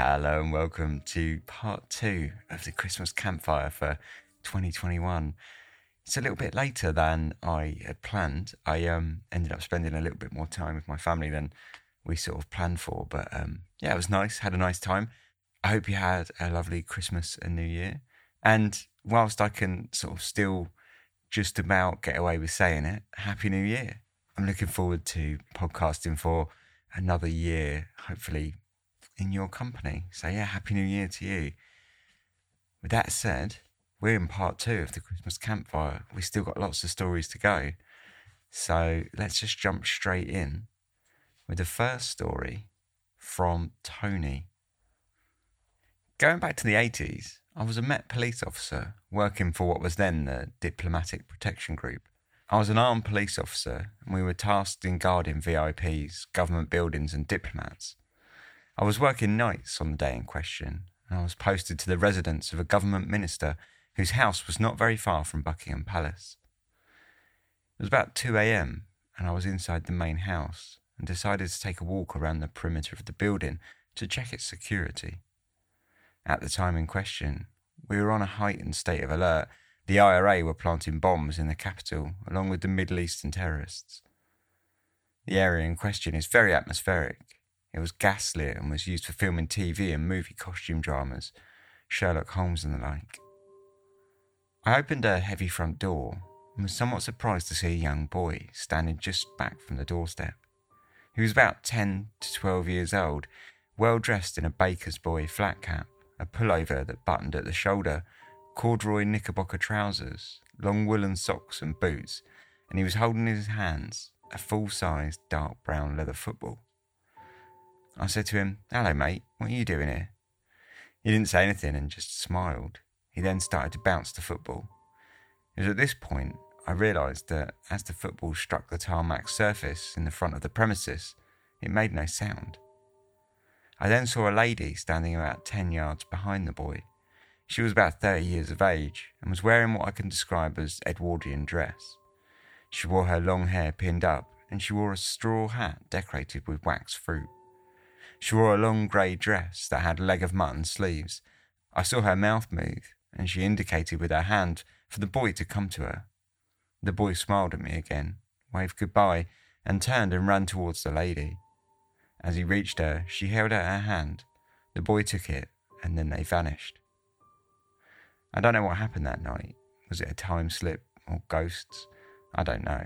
Hello and welcome to part two of the Christmas Campfire for 2021. It's a little bit later than I had planned. I ended up spending a little bit more time with my family than we sort of planned for, but yeah, it was nice, had a nice time. I hope you had a lovely Christmas and New Year. And whilst I can sort of still just about get away with saying it, Happy New Year. I'm looking forward to podcasting for another year, hopefully in your company. So yeah, Happy New Year to you. With that said, we're in part two of the Christmas Campfire. We've still got lots of stories to go. So let's just jump straight in with the first story from Tony. Going back to the 80s, I was a Met police officer working for what was then the Diplomatic Protection Group. I was an armed police officer and we were tasked in guarding VIPs, government buildings and diplomats. I was working nights on the day in question, and I was posted to the residence of a government minister whose house was not very far from Buckingham Palace. It was about 2 a.m, and I was inside the main house and decided to take a walk around the perimeter of the building to check its security. At the time in question, we were on a heightened state of alert. The IRA were planting bombs in the capital, along with the Middle Eastern terrorists. The area in question is very atmospheric. It was gaslit and was used for filming TV and movie costume dramas, Sherlock Holmes and the like. I opened a heavy front door and was somewhat surprised to see a young boy standing just back from the doorstep. He was about 10 to 12 years old, well dressed in a baker's boy flat cap, a pullover that buttoned at the shoulder, corduroy knickerbocker trousers, long woolen socks and boots, and he was holding in his hands a full-sized dark brown leather football. I said to him, "Hello, mate, what are you doing here?" He didn't say anything and just smiled. He then started to bounce the football. It was at this point I realised that as the football struck the tarmac surface in the front of the premises, it made no sound. I then saw a lady standing about 10 yards behind the boy. She was about 30 years of age and was wearing what I can describe as Edwardian dress. She wore her long hair pinned up and she wore a straw hat decorated with wax fruit. She wore a long grey dress that had leg of mutton sleeves. I saw her mouth move, and she indicated with her hand for the boy to come to her. The boy smiled at me again, waved goodbye, and turned and ran towards the lady. As he reached her, she held out her hand. The boy took it, and then they vanished. I don't know what happened that night. Was it a time slip or ghosts? I don't know.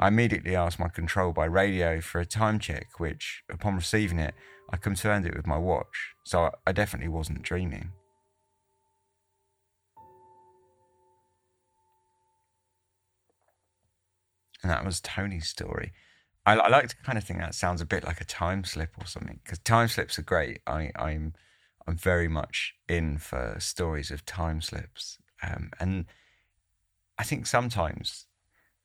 I immediately asked my control by radio for a time check, which, upon receiving it, I confirmed it with my watch, so I definitely wasn't dreaming. And that was Tony's story. I like to kind of think that sounds a bit like a time slip or something, because time slips are great. I'm very much in for stories of time slips. And I think sometimes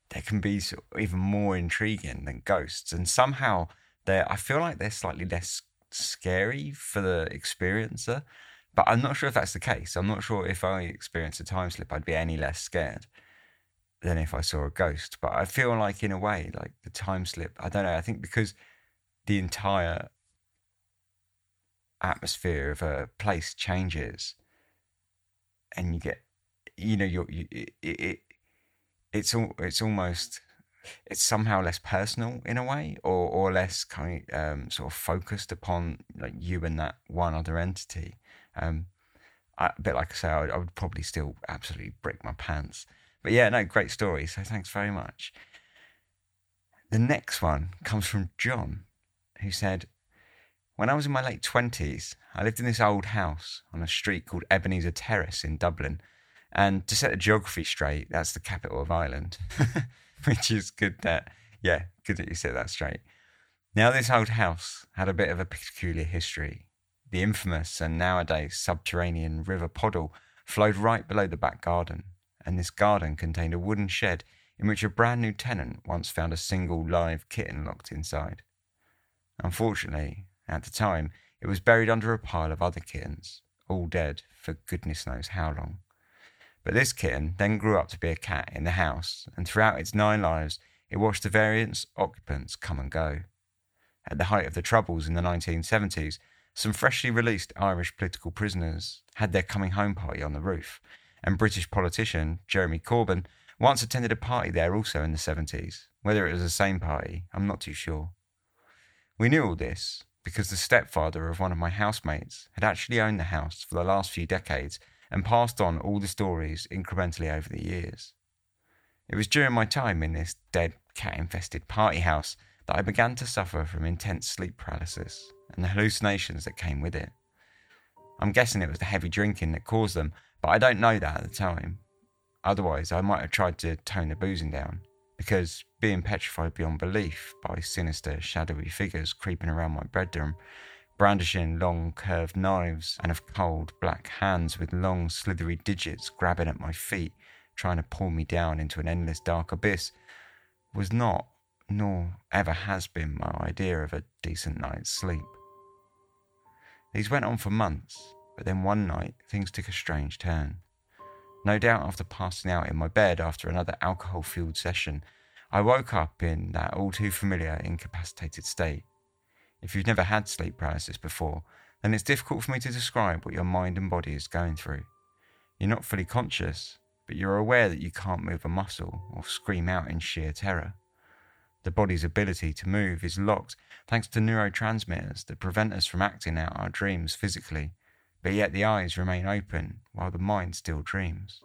they can be even more intriguing than ghosts. And somehow, I feel like they're slightly less scary for the experiencer. But I'm not sure if that's the case. I'm not sure if I experienced a time slip, I'd be any less scared than if I saw a ghost. But I feel like, in a way, like the time slip, I don't know. I think because the entire atmosphere of a place changes and you get, you know, it's somehow less personal in a way, or less kind of, sort of focused upon like you and that one other entity. But like I say, I would probably still absolutely brick my pants. But yeah, no, great story. So thanks very much. The next one comes from John, who said, "When I was in my late 20s, I lived in this old house on a street called Ebenezer Terrace in Dublin. And to set the geography straight, that's the capital of Ireland," which is good that, yeah, good that you set that straight. Now, this old house had a bit of a peculiar history. The infamous and nowadays subterranean river Poddle flowed right below the back garden, and this garden contained a wooden shed in which a brand new tenant once found a single live kitten locked inside. Unfortunately, at the time, it was buried under a pile of other kittens, all dead for goodness knows how long. But this kitten then grew up to be a cat in the house, and throughout its 9 lives, it watched the various occupants come and go. At the height of the troubles in the 1970s, Some freshly released Irish political prisoners had their coming home party on the roof, and British politician Jeremy Corbyn once attended a party there also in the 70s. Whether it was the same party, I'm not too sure. We knew all this because the stepfather of one of my housemates had actually owned the house for the last few decades and passed on all the stories incrementally over the years. It was during my time in this dead cat-infested party house that I began to suffer from intense sleep paralysis and the hallucinations that came with it. I'm guessing it was the heavy drinking that caused them, but I don't know that at the time. Otherwise, I might have tried to tone the boozing down, because being petrified beyond belief by sinister, shadowy figures creeping around my bedroom, brandishing long, curved knives and of cold, black hands with long, slithery digits grabbing at my feet, trying to pull me down into an endless dark abyss, was not, nor ever has been, my idea of a decent night's sleep. These went on for months, but then one night things took a strange turn. No doubt after passing out in my bed after another alcohol-fueled session, I woke up in that all-too-familiar incapacitated state. If you've never had sleep paralysis before, then it's difficult for me to describe what your mind and body is going through. You're not fully conscious, but you're aware that you can't move a muscle or scream out in sheer terror. The body's ability to move is locked thanks to neurotransmitters that prevent us from acting out our dreams physically, but yet the eyes remain open while the mind still dreams.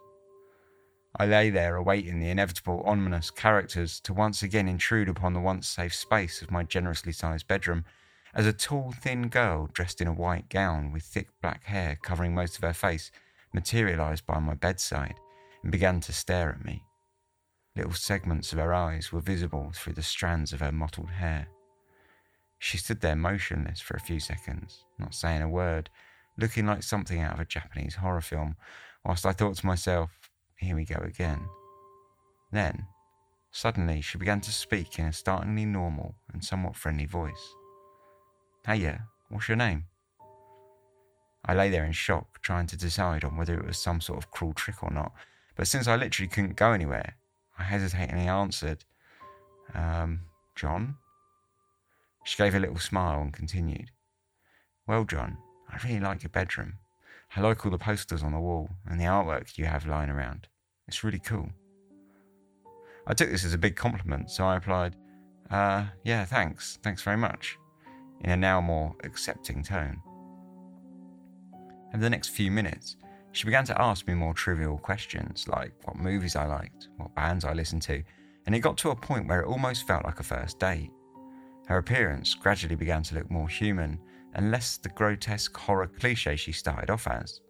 I lay there awaiting the inevitable ominous characters to once again intrude upon the once safe space of my generously sized bedroom, as a tall, thin girl dressed in a white gown with thick black hair covering most of her face materialised by my bedside and began to stare at me. Little segments of her eyes were visible through the strands of her mottled hair. She stood there motionless for a few seconds, not saying a word, looking like something out of a Japanese horror film, whilst I thought to myself, here we go again. Then, suddenly, she began to speak in a startlingly normal and somewhat friendly voice. Hiya, what's your name? I lay there in shock, trying to decide on whether it was some sort of cruel trick or not, but since I literally couldn't go anywhere, I hesitatingly answered, John? She gave a little smile and continued. Well, John, I really like your bedroom. I like all the posters on the wall and the artwork you have lying around. It's really cool. I took this as a big compliment, so I replied, yeah, thanks very much, in a now more accepting tone. Over the next few minutes, she began to ask me more trivial questions, like what movies I liked, what bands I listened to, and it got to a point where it almost felt like a first date. Her appearance gradually began to look more human, and less the grotesque horror cliché she started off as.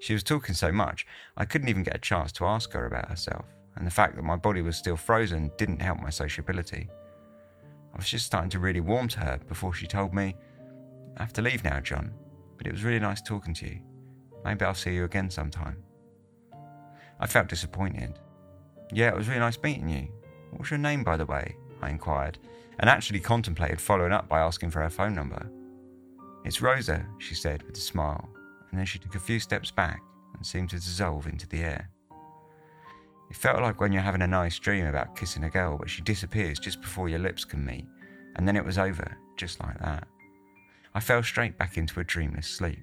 She was talking so much, I couldn't even get a chance to ask her about herself, and the fact that my body was still frozen didn't help my sociability. I was just starting to really warm to her before she told me, I have to leave now, John, but it was really nice talking to you. Maybe I'll see you again sometime. I felt disappointed. Yeah, it was really nice meeting you. What's your name, by the way? I inquired, and actually contemplated following up by asking for her phone number. It's Rosa, she said with a smile, and then she took a few steps back and seemed to dissolve into the air. It felt like when you're having a nice dream about kissing a girl, but she disappears just before your lips can meet, and then it was over, just like that. I fell straight back into a dreamless sleep.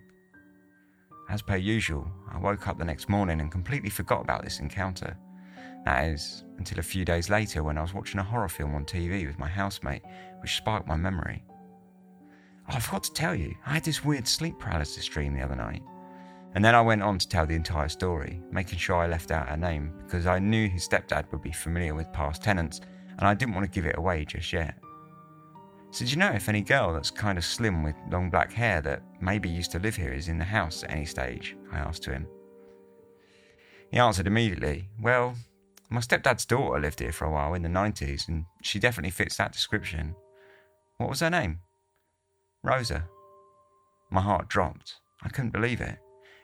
As per usual, I woke up the next morning and completely forgot about this encounter. That is, until a few days later when I was watching a horror film on TV with my housemate, which sparked my memory. Oh, I forgot to tell you, I had this weird sleep paralysis dream the other night. And then I went on to tell the entire story, making sure I left out her name because I knew his stepdad would be familiar with past tenants and I didn't want to give it away just yet. So do you know if any girl that's kind of slim with long black hair that maybe used to live here is in the house at any stage? I asked him. He answered immediately, well, my stepdad's daughter lived here for a while in the 90s and she definitely fits that description. What was her name? Rosa. My heart dropped. I couldn't believe it.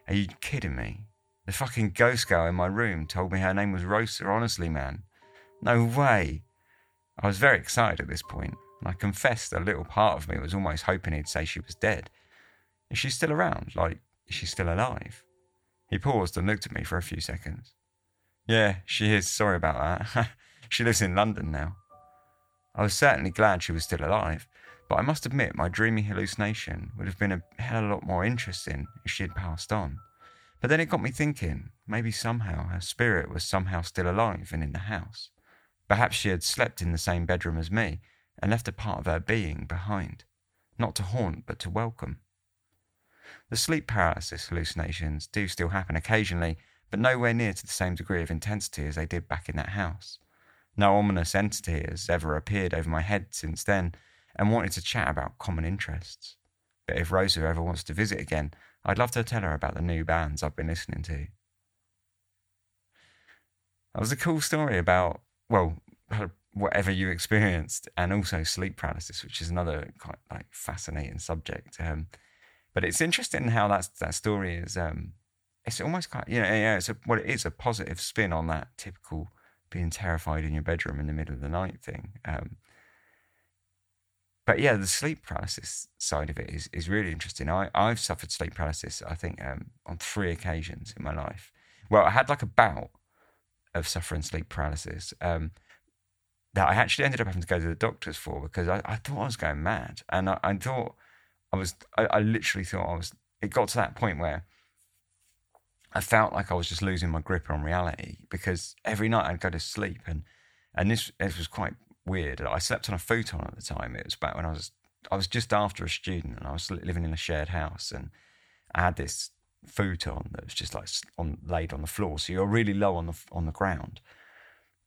Are you kidding me? The fucking ghost girl in my room told me her name was Rosa, honestly, man. No way. I was very excited at this point, and I confessed a little part of me was almost hoping he'd say she was dead. Is she still around? Like, is she still alive? He paused and looked at me for a few seconds. Yeah, she is. Sorry about that. She lives in London now. I was certainly glad she was still alive, But I must admit my dreamy hallucination would have been a hell of a lot more interesting if she had passed on. But then it got me thinking, maybe somehow her spirit was somehow still alive and in the house. Perhaps she had slept in the same bedroom as me and left a part of her being behind, not to haunt but to welcome. The sleep paralysis hallucinations do still happen occasionally, but nowhere near to the same degree of intensity as they did back in that house. No ominous entity has ever appeared over my head since then and wanted to chat about common interests. But if Rosa ever wants to visit again, I'd love to tell her about the new bands I've been listening to. That was a cool story about, well, whatever you experienced, and also sleep paralysis, which is another quite fascinating subject. But it's interesting how that story is. It's almost kind of, it's a positive spin on that typical being terrified in your bedroom in the middle of the night thing. But yeah, the sleep paralysis side of it is really interesting. I've suffered sleep paralysis, I think, on 3 occasions in my life. Well, I had a bout of suffering sleep paralysis that I actually ended up having to go to the doctors for, because I thought I was going mad. And I literally thought it got to that point where I felt like I was just losing my grip on reality, because every night I'd go to sleep and this was quite weird. I slept on a futon at the time. It was back when I was just after a student, and I was living in a shared house, and I had this futon that was just laid on the floor. So you're really low on the ground.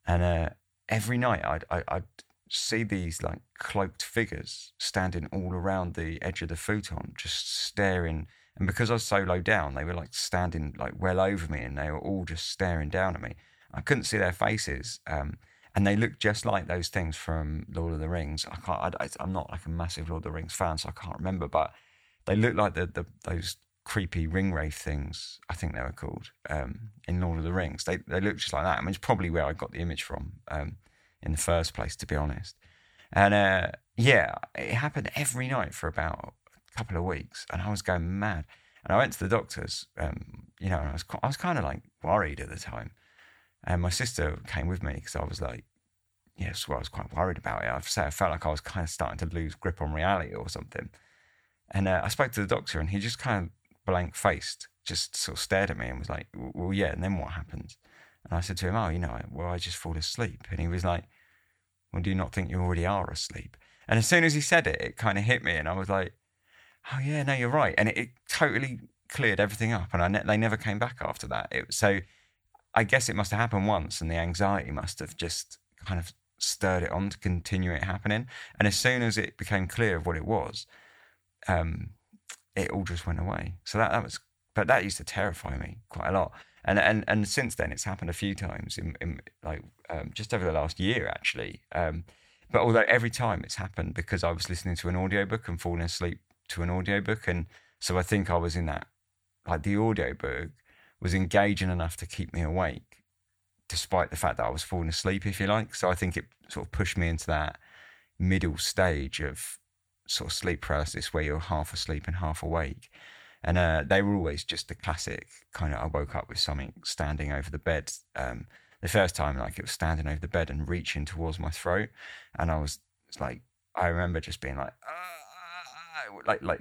And every night I'd see these cloaked figures standing all around the edge of the futon, just staring. And because I was so low down, they were standing well over me, and they were all just staring down at me. I couldn't see their faces, and they looked just like those things from Lord of the Rings. I'm not a massive Lord of the Rings fan, so I can't remember, but they looked like those creepy ringwraith things, I think they were called, in Lord of the Rings. They looked just like that. I mean, it's probably where I got the image from in the first place, to be honest. And it happened every night for about couple of weeks, and I was going mad, and I went to the doctors, and I was kind of worried at the time, and my sister came with me, because I was I was quite worried about it. I've said I felt like I was kind of starting to lose grip on reality or something, and I spoke to the doctor, and he just kind of blank-faced, just sort of stared at me and was like, well, yeah, and then what happened? And I said to him, I just fall asleep. And he was like, well, do you not think you already are asleep? And as soon as he said it, it kind of hit me, and I was like, oh yeah, no, you're right. And it totally cleared everything up, and they never came back after that. So I guess it must have happened once, and the anxiety must have just kind of stirred it on to continue it happening. And as soon as it became clear of what it was, it all just went away. So but that used to terrify me quite a lot. And since then, it's happened a few times in just over the last year, actually. But although every time it's happened because I was listening to an audiobook and falling asleep to an audiobook, and so I think I was in that, the audiobook was engaging enough to keep me awake despite the fact that I was falling asleep, if you like. So I think it sort of pushed me into that middle stage of sort of sleep paralysis where you're half asleep and half awake. And they were always just the classic kind of, I woke up with something standing over the bed. The first time, it was standing over the bed and reaching towards my throat, and I was I remember just being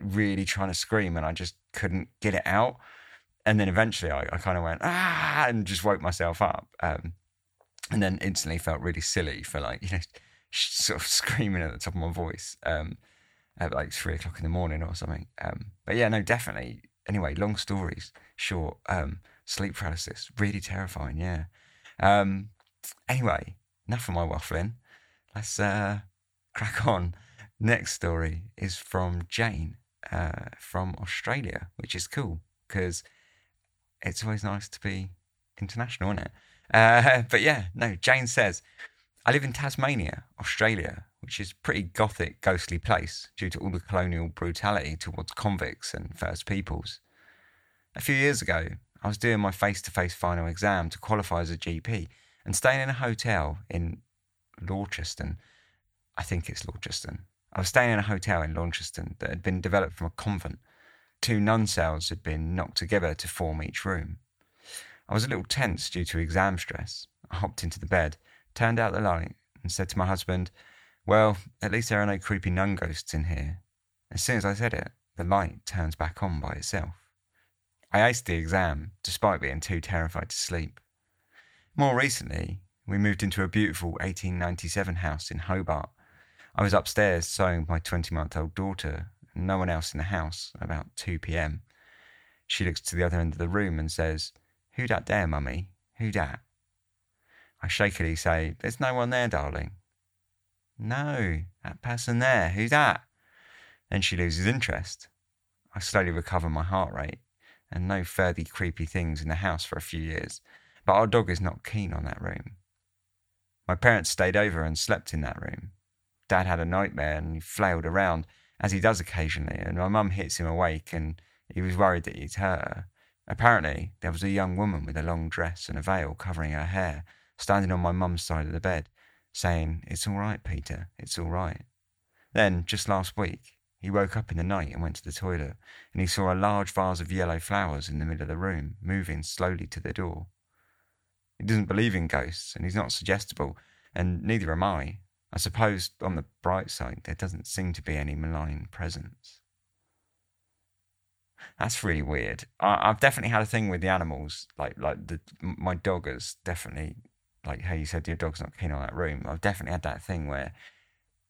really trying to scream, and I just couldn't get it out. And then eventually I kind of went, and just woke myself up. And then instantly felt really silly for sort of screaming at the top of my voice at 3 o'clock in the morning or something. But yeah, no, definitely. Anyway, long stories short, sleep paralysis, really terrifying, yeah. Anyway, enough of my waffling. Let's crack on. Next story is from Jane from Australia, which is cool because it's always nice to be international, isn't it? Jane says, I live in Tasmania, Australia, which is a pretty gothic, ghostly place due to all the colonial brutality towards convicts and First Peoples. A few years ago, I was doing my face-to-face final exam to qualify as a GP and staying in a hotel in Launceston. I think it's Launceston. I was staying in a hotel in Launceston that had been developed from a convent. 2 nun cells had been knocked together to form each room. I was a little tense due to exam stress. I hopped into the bed, turned out the light, and said to my husband, Well, at least there are no creepy nun ghosts in here. As soon as I said it, the light turns back on by itself. I aced the exam, despite being too terrified to sleep. More recently, we moved into a beautiful 1897 house in Hobart. I was upstairs sewing my 20-month-old daughter, and no one else in the house, about 2 p.m. She looks to the other end of the room and says, "Who dat there, mummy? Who dat?" I shakily say, "There's no one there, darling." "No, that person there, who's that?" Then she loses interest. I slowly recover my heart rate. And no further creepy things in the house for a few years, but our dog is not keen on that room. My parents stayed over and slept in that room. Dad had a nightmare and he flailed around, as he does occasionally, and my mum hits him awake and he was worried that he'd hurt her. Apparently, there was a young woman with a long dress and a veil covering her hair, standing on my mum's side of the bed, saying, "It's all right, Peter, it's all right." Then, just last week, he woke up in the night and went to the toilet, and he saw a large vase of yellow flowers in the middle of the room, moving slowly to the door. He doesn't believe in ghosts, and he's not suggestible, and neither am I. I suppose, on the bright side, there doesn't seem to be any malign presence. That's really weird. I've definitely had a thing with the animals. My dog has definitely, like how you said your dog's not keen on that room, I've definitely had that thing where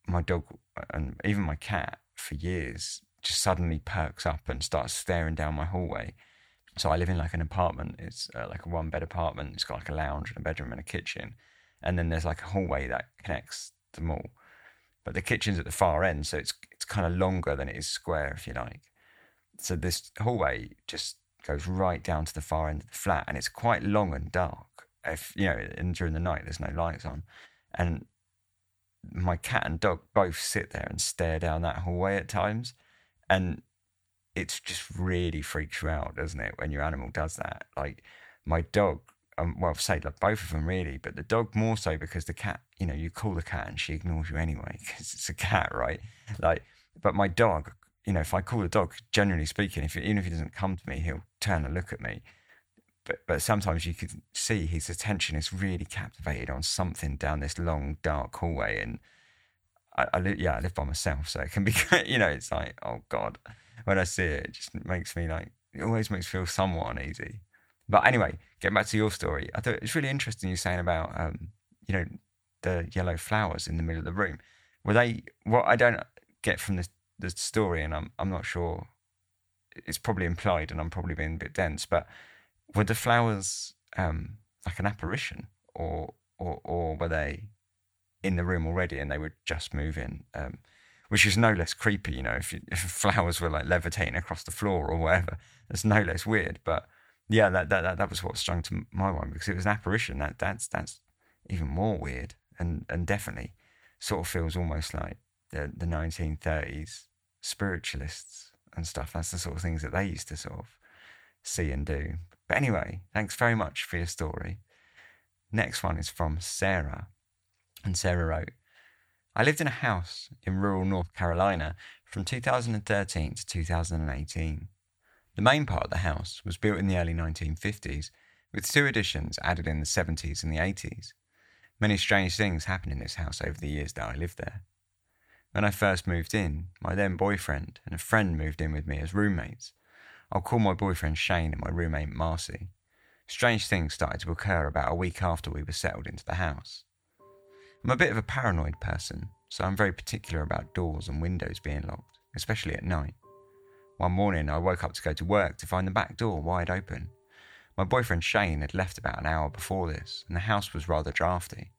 my dog, and even my cat, for years just suddenly perks up and starts staring down my hallway. So I live in like an apartment. It's like a one bed apartment. It's got like a lounge and a bedroom and a kitchen, and then there's like a hallway that connects them all, but the kitchen's at the far end, so it's kind of longer than it is square, if you like. So this hallway just goes right down to the far end of the flat, and it's quite long and dark, if you know, and during the night there's no lights on, and my cat and dog both sit there and stare down that hallway at times, and it's just really freaks you out, doesn't it, when your animal does that? Like my dog, well, I've said like both of them really, but the dog more so, because the cat, you know, you call the cat and she ignores you anyway because it's a cat, right? Like, but my dog, you know, if I call the dog, generally speaking, even if he doesn't come to me, he'll turn and look at me. But sometimes you can see his attention is really captivated on something down this long, dark hallway. And I live by myself, so it can be, you know, it's like, oh God, when I see it, it just makes me like, it always makes me feel somewhat uneasy. But anyway, getting back to your story, I thought it's really interesting you saying about, you know, the yellow flowers in the middle of the room. What I don't get from this story, and I'm not sure, it's probably implied and I'm probably being a bit dense, but were the flowers like an apparition, or were they in the room already and they were just moving? Which is no less creepy, you know, if flowers were like levitating across the floor or whatever, that's no less weird. But yeah, that was what strung to my mind, because it was an apparition. That's even more weird, and definitely sort of feels almost like the 1930s spiritualists and stuff. That's the sort of things that they used to sort of see and do. But anyway, thanks very much for your story. Next one is from Sarah. And Sarah wrote, I lived in a house in rural North Carolina from 2013 to 2018. The main part of the house was built in the early 1950s, with two additions added in the 70s and the 80s. Many strange things happened in this house over the years that I lived there. When I first moved in, my then boyfriend and a friend moved in with me as roommates. I'll call my boyfriend Shane and my roommate Marcy. Strange things started to occur about a week after we were settled into the house. I'm a bit of a paranoid person, so I'm very particular about doors and windows being locked, especially at night. One morning I woke up to go to work to find the back door wide open. My boyfriend Shane had left about an hour before this, and the house was rather drafty.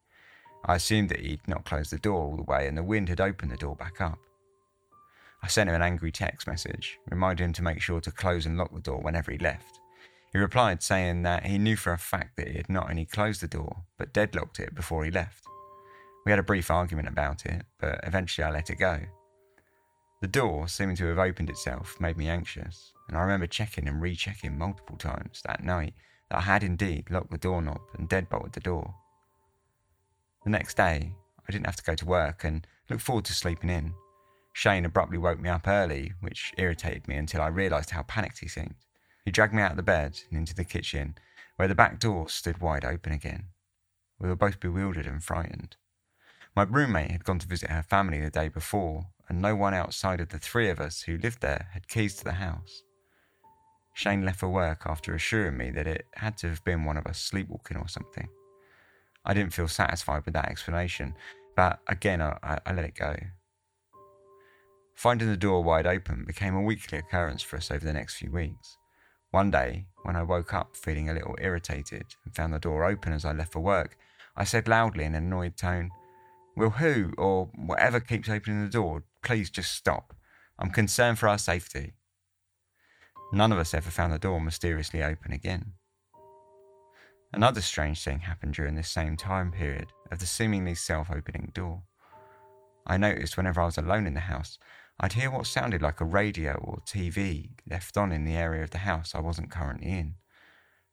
I assumed that he'd not closed the door all the way and the wind had opened the door back up. I sent him an angry text message, reminding him to make sure to close and lock the door whenever he left. He replied saying that he knew for a fact that he had not only closed the door, but deadlocked it before he left. We had a brief argument about it, but eventually I let it go. The door, seeming to have opened itself, made me anxious, and I remember checking and rechecking multiple times that night that I had indeed locked the doorknob and deadbolted the door. The next day, I didn't have to go to work and looked forward to sleeping in. Shane abruptly woke me up early, which irritated me until I realised how panicked he seemed. He dragged me out of the bed and into the kitchen, where the back door stood wide open again. We were both bewildered and frightened. My roommate had gone to visit her family the day before, and no one outside of the three of us who lived there had keys to the house. Shane left for work after assuring me that it had to have been one of us sleepwalking or something. I didn't feel satisfied with that explanation, but again, I let it go. Finding the door wide open became a weekly occurrence for us over the next few weeks. One day, when I woke up feeling a little irritated and found the door open as I left for work, I said loudly in an annoyed tone, "Will who or whatever keeps opening the door, please just stop. I'm concerned for our safety." None of us ever found the door mysteriously open again. Another strange thing happened during this same time period of the seemingly self-opening door. I noticed whenever I was alone in the house, I'd hear what sounded like a radio or TV left on in the area of the house I wasn't currently in.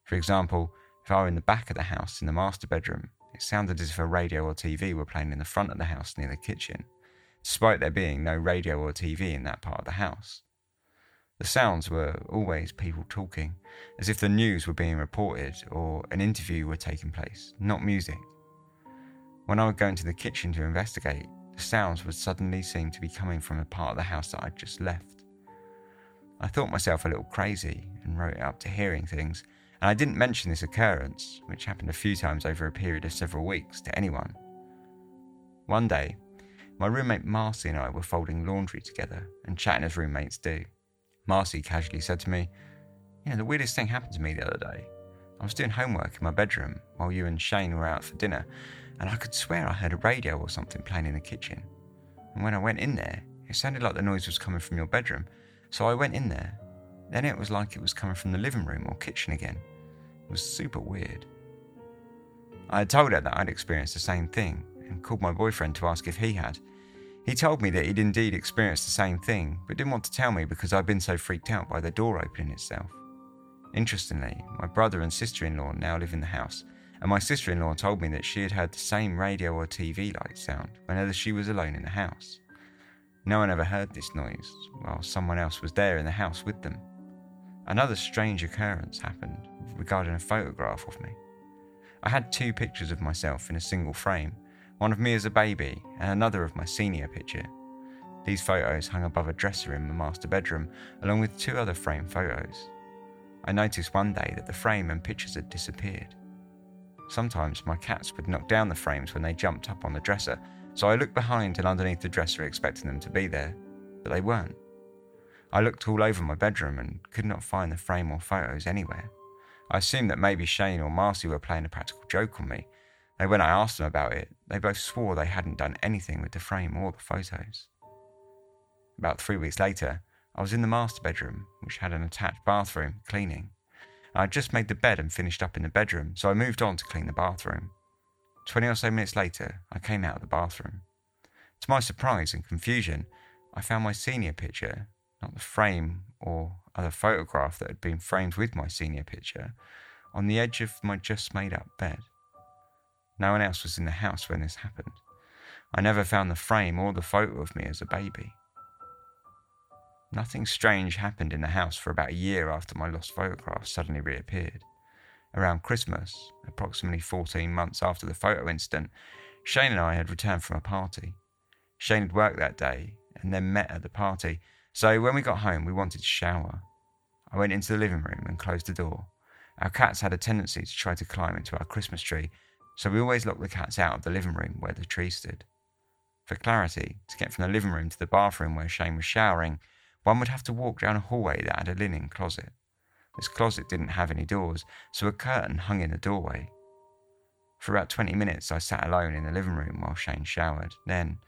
For example, if I were in the back of the house in the master bedroom, it sounded as if a radio or TV were playing in the front of the house near the kitchen, despite there being no radio or TV in that part of the house. The sounds were always people talking, as if the news were being reported or an interview were taking place, not music. When I would go into the kitchen to investigate, the sounds would suddenly seem to be coming from a part of the house that I'd just left. I thought myself a little crazy and wrote it up to hearing things, and I didn't mention this occurrence, which happened a few times over a period of several weeks, to anyone. One day, my roommate Marcy and I were folding laundry together and chatting as roommates do. Marcy casually said to me, "The weirdest thing happened to me the other day. I was doing homework in my bedroom while you and Shane were out for dinner, and I could swear I heard a radio or something playing in the kitchen. And when I went in there, it sounded like the noise was coming from your bedroom, so I went in there. Then it was like it was coming from the living room or kitchen again. It was super weird." I had told her that I'd experienced the same thing and called my boyfriend to ask if he had. He told me that he'd indeed experienced the same thing, but didn't want to tell me because I'd been so freaked out by the door opening itself. Interestingly, my brother and sister-in-law now live in the house, and my sister-in-law told me that she had heard the same radio or TV-like sound whenever she was alone in the house. No one ever heard this noise, while someone else was there in the house with them. Another strange occurrence happened regarding a photograph of me. I had two pictures of myself in a single frame, one of me as a baby and another of my senior picture. These photos hung above a dresser in my master bedroom, along with two other frame photos. I noticed one day that the frame and pictures had disappeared. Sometimes my cats would knock down the frames when they jumped up on the dresser, so I looked behind and underneath the dresser expecting them to be there, but they weren't. I looked all over my bedroom and could not find the frame or photos anywhere. I assumed that maybe Shane or Marcy were playing a practical joke on me, and when I asked them about it, they both swore they hadn't done anything with the frame or the photos. About 3 weeks later, I was in the master bedroom, which had an attached bathroom, cleaning. I had just made the bed and finished up in the bedroom, so I moved on to clean the bathroom. 20 or so minutes later, I came out of the bathroom. To my surprise and confusion, I found my senior picture, not the frame or other photograph that had been framed with my senior picture, on the edge of my just made up bed. No one else was in the house when this happened. I never found the frame or the photo of me as a baby. Nothing strange happened in the house for about a year after my lost photograph suddenly reappeared. Around Christmas, approximately 14 months after the photo incident, Shane and I had returned from a party. Shane had worked that day and then met at the party, so when we got home we wanted to shower. I went into the living room and closed the door. Our cats had a tendency to try to climb into our Christmas tree, so we always locked the cats out of the living room where the tree stood. For clarity, to get from the living room to the bathroom where Shane was showering, one would have to walk down a hallway that had a linen closet. This closet didn't have any doors, so a curtain hung in the doorway. For about 20 minutes, I sat alone in the living room while Shane showered. Then,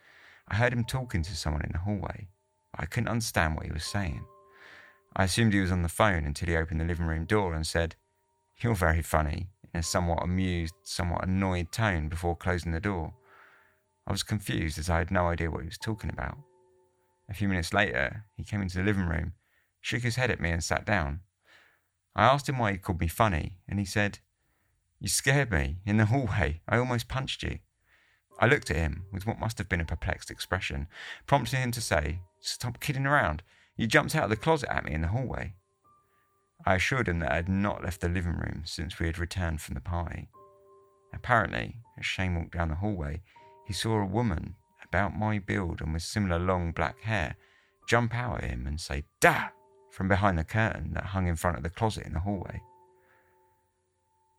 I heard him talking to someone in the hallway, but I couldn't understand what he was saying. I assumed he was on the phone until he opened the living room door and said, "You're very funny," in a somewhat amused, somewhat annoyed tone before closing the door. I was confused as I had no idea what he was talking about. A few minutes later, he came into the living room, shook his head at me and sat down. I asked him why he called me funny, and he said, "You scared me in the hallway. I almost punched you." I looked at him with what must have been a perplexed expression, prompting him to say, "Stop kidding around. You jumped out of the closet at me in the hallway." I assured him that I had not left the living room since we had returned from the party. Apparently, as Shane walked down the hallway, he saw a woman about my build and with similar long black hair jump out at him and say, "Da!" from behind the curtain that hung in front of the closet in the hallway.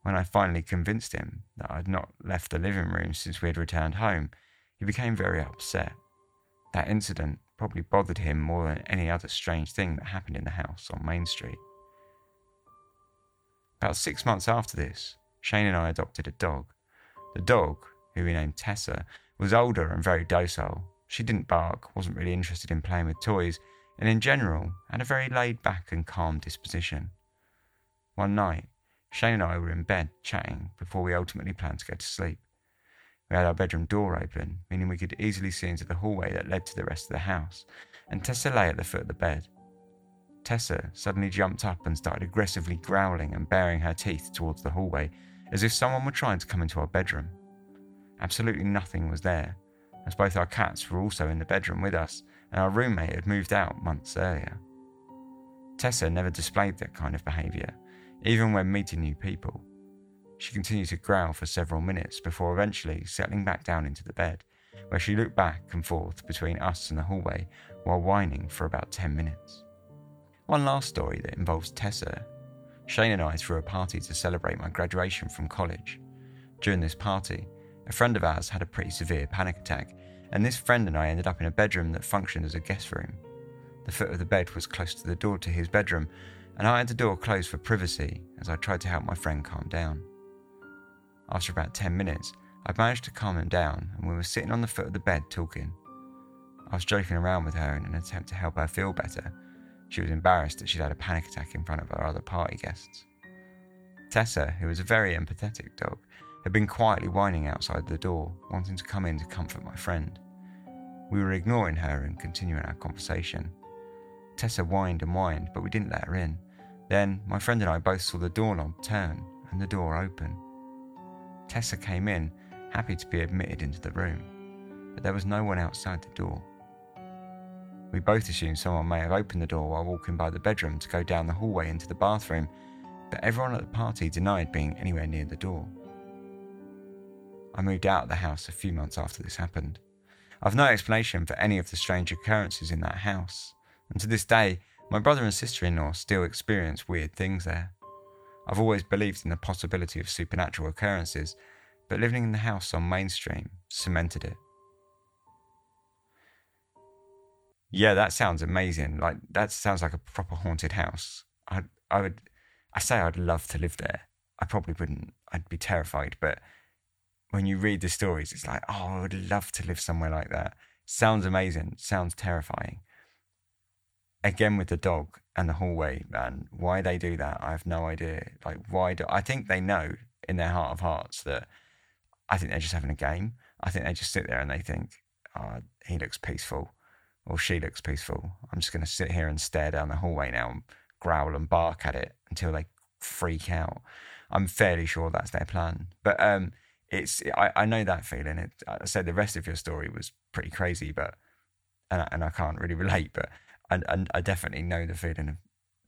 When I finally convinced him that I'd not left the living room since we had returned home, he became very upset. That incident probably bothered him more than any other strange thing that happened in the house on Main Street. About 6 months after this, Shane and I adopted a dog. The dog, who we named Tessa, was older and very docile. She didn't bark, wasn't really interested in playing with toys, and in general, had a very laid-back and calm disposition. One night, Shane and I were in bed chatting before we ultimately planned to go to sleep. We had our bedroom door open, meaning we could easily see into the hallway that led to the rest of the house, and Tessa lay at the foot of the bed. Tessa suddenly jumped up and started aggressively growling and baring her teeth towards the hallway, as if someone were trying to come into our bedroom. Absolutely nothing was there, as both our cats were also in the bedroom with us, and our roommate had moved out months earlier. Tessa never displayed that kind of behaviour, even when meeting new people. She continued to growl for several minutes before eventually settling back down into the bed, where she looked back and forth between us and the hallway while whining for about 10 minutes. One last story that involves Tessa. Shane and I threw a party to celebrate my graduation from college. During this party, a friend of ours had a pretty severe panic attack, and this friend and I ended up in a bedroom that functioned as a guest room. The foot of the bed was close to the door to his bedroom, and I had the door closed for privacy as I tried to help my friend calm down. After about 10 minutes, I managed to calm him down, and we were sitting on the foot of the bed talking. I was joking around with her in an attempt to help her feel better. She was embarrassed that she'd had a panic attack in front of our other party guests. Tessa, who was a very empathetic dog, had been quietly whining outside the door, wanting to come in to comfort my friend. We were ignoring her and continuing our conversation. Tessa whined and whined, but we didn't let her in. Then, my friend and I both saw the doorknob turn and the door open. Tessa came in, happy to be admitted into the room, but there was no one outside the door. We both assumed someone may have opened the door while walking by the bedroom to go down the hallway into the bathroom, but everyone at the party denied being anywhere near the door. I moved out of the house a few months after this happened. I've no explanation for any of the strange occurrences in that house, and to this day, my brother and sister-in-law still experience weird things there. I've always believed in the possibility of supernatural occurrences, but living in the house on Mainstream cemented it. Yeah, that sounds amazing. Like, that sounds like a proper haunted house. I'd love to live there. I probably wouldn't. I'd be terrified. But when you read the stories, it's like, oh, I would love to live somewhere like that. Sounds amazing. Sounds terrifying. Again, with the dog and the hallway, man, why they do that, I have no idea. Like, I think they know in their heart of hearts that I think they're just having a game. I think they just sit there and they think, oh, he looks peaceful. Or she looks peaceful. I'm just going to sit here and stare down the hallway now and growl and bark at it until they freak out. I'm fairly sure that's their plan. But I know that feeling. I said the rest of your story was pretty crazy, but I can't really relate, but I definitely know the feeling of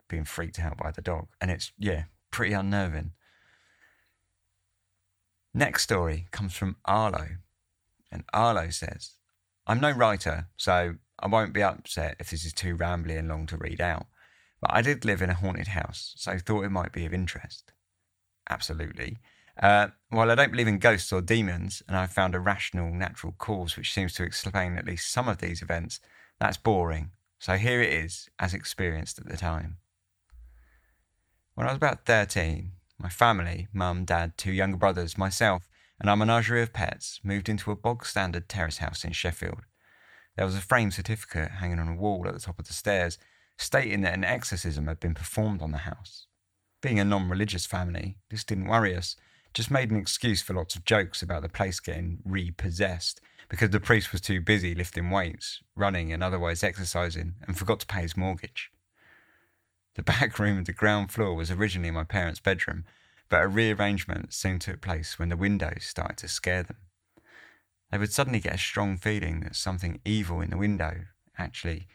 being freaked out by the dog. And it's, pretty unnerving. Next story comes from Arlo. And Arlo says, I'm no writer, so I won't be upset if this is too rambly and long to read out, but I did live in a haunted house, so thought it might be of interest. Absolutely. While I don't believe in ghosts or demons, and I've found a rational, natural cause which seems to explain at least some of these events, that's boring. So here it is, as experienced at the time. When I was about 13, my family, mum, dad, two younger brothers, myself, and our menagerie of pets moved into a bog-standard terrace house in Sheffield. There was a framed certificate hanging on a wall at the top of the stairs, stating that an exorcism had been performed on the house. Being a non-religious family, this didn't worry us, just made an excuse for lots of jokes about the place getting repossessed because the priest was too busy lifting weights, running and otherwise exercising, and forgot to pay his mortgage. The back room of the ground floor was originally my parents' bedroom, but a rearrangement soon took place when the windows started to scare them. They would suddenly get a strong feeling that something evil in the window, actually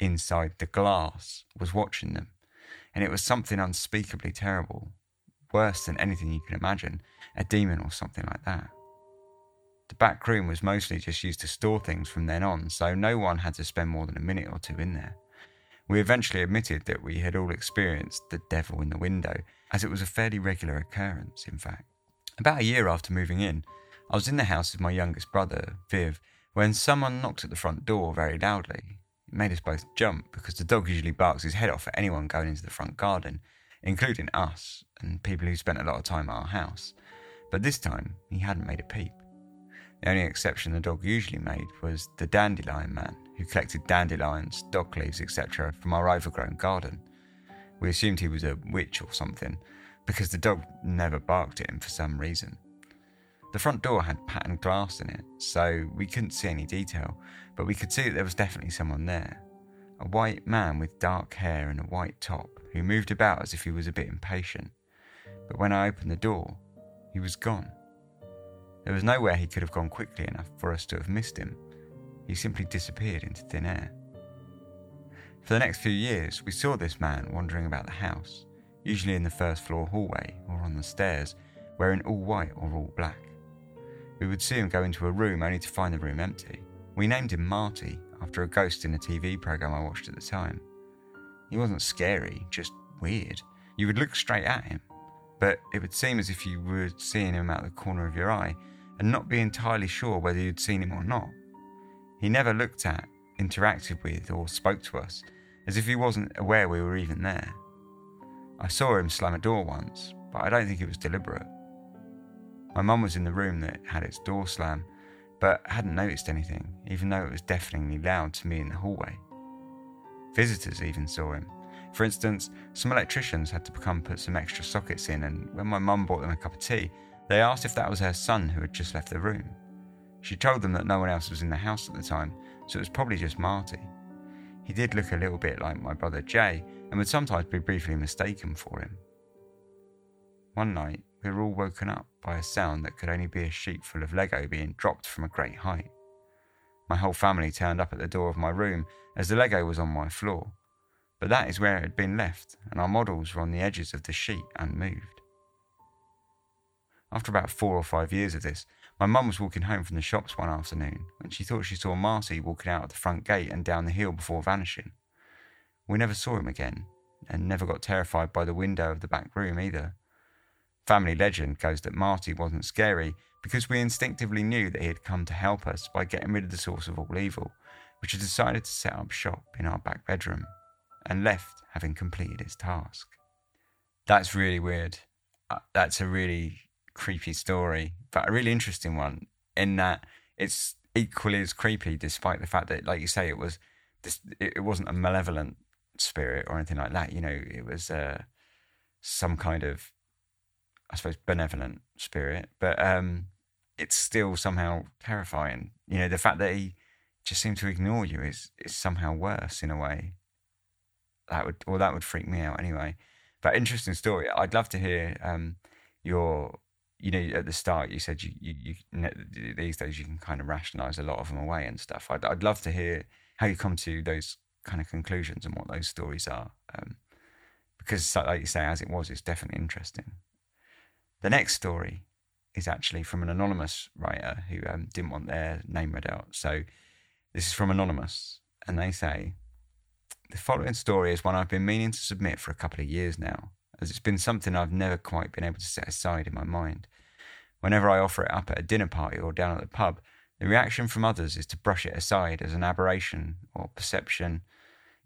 inside the glass, was watching them, and it was something unspeakably terrible, worse than anything you can imagine, a demon or something like that. The back room was mostly just used to store things from then on, so no one had to spend more than a minute or two in there. We eventually admitted that we had all experienced the devil in the window, as it was a fairly regular occurrence, in fact. About a year after moving in, I was in the house with my youngest brother, Viv, when someone knocked at the front door very loudly. It made us both jump, because the dog usually barks his head off at anyone going into the front garden, including us and people who spent a lot of time at our house. But this time, he hadn't made a peep. The only exception the dog usually made was the dandelion man, who collected dandelions, dock leaves, etc. from our overgrown garden. We assumed he was a witch or something, because the dog never barked at him for some reason. The front door had patterned glass in it, so we couldn't see any detail, but we could see that there was definitely someone there. A white man with dark hair and a white top, who moved about as if he was a bit impatient. But when I opened the door, he was gone. There was nowhere he could have gone quickly enough for us to have missed him. He simply disappeared into thin air. For the next few years, we saw this man wandering about the house, usually in the first floor hallway or on the stairs, wearing all white or all black. We would see him go into a room only to find the room empty. We named him Marty, after a ghost in a TV programme I watched at the time. He wasn't scary, just weird. You would look straight at him, but it would seem as if you were seeing him out the corner of your eye and not be entirely sure whether you'd seen him or not. He never looked at, interacted with, or spoke to us, as if he wasn't aware we were even there. I saw him slam a door once, but I don't think it was deliberate. My mum was in the room that had its door slam, but hadn't noticed anything, even though it was deafeningly loud to me in the hallway. Visitors even saw him. For instance, some electricians had to come put some extra sockets in, and when my mum bought them a cup of tea, they asked if that was her son who had just left the room. She told them that no one else was in the house at the time, so it was probably just Marty. He did look a little bit like my brother Jay, and would sometimes be briefly mistaken for him. One night, we were all woken up by a sound that could only be a sheet full of Lego being dropped from a great height. My whole family turned up at the door of my room, as the Lego was on my floor. But that is where it had been left, and our models were on the edges of the sheet unmoved. After about 4 or 5 years of this, my mum was walking home from the shops one afternoon when she thought she saw Marty walking out of the front gate and down the hill before vanishing. We never saw him again, and never got terrified by the window of the back room either. Family legend goes that Marty wasn't scary because we instinctively knew that he had come to help us by getting rid of the source of all evil, which had decided to set up shop in our back bedroom, and left having completed its task. That's really weird. That's a really creepy story, but a really interesting one in that it's equally as creepy, despite the fact that, like you say, it wasn't a malevolent spirit or anything like that. You know, it was some kind of, I suppose, benevolent spirit, but it's still somehow terrifying. You know, the fact that he just seemed to ignore you is somehow worse in a way. That would freak me out anyway. But interesting story. I'd love to hear at the start you said you these days you can kind of rationalise a lot of them away and stuff. I'd love to hear how you come to those kind of conclusions and what those stories are, because like you say, as it was, it's definitely interesting. The next story is actually from an anonymous writer who didn't want their name read out. So this is from Anonymous, and they say, the following story is one I've been meaning to submit for a couple of years now, as it's been something I've never quite been able to set aside in my mind. Whenever I offer it up at a dinner party or down at the pub, the reaction from others is to brush it aside as an aberration or perception.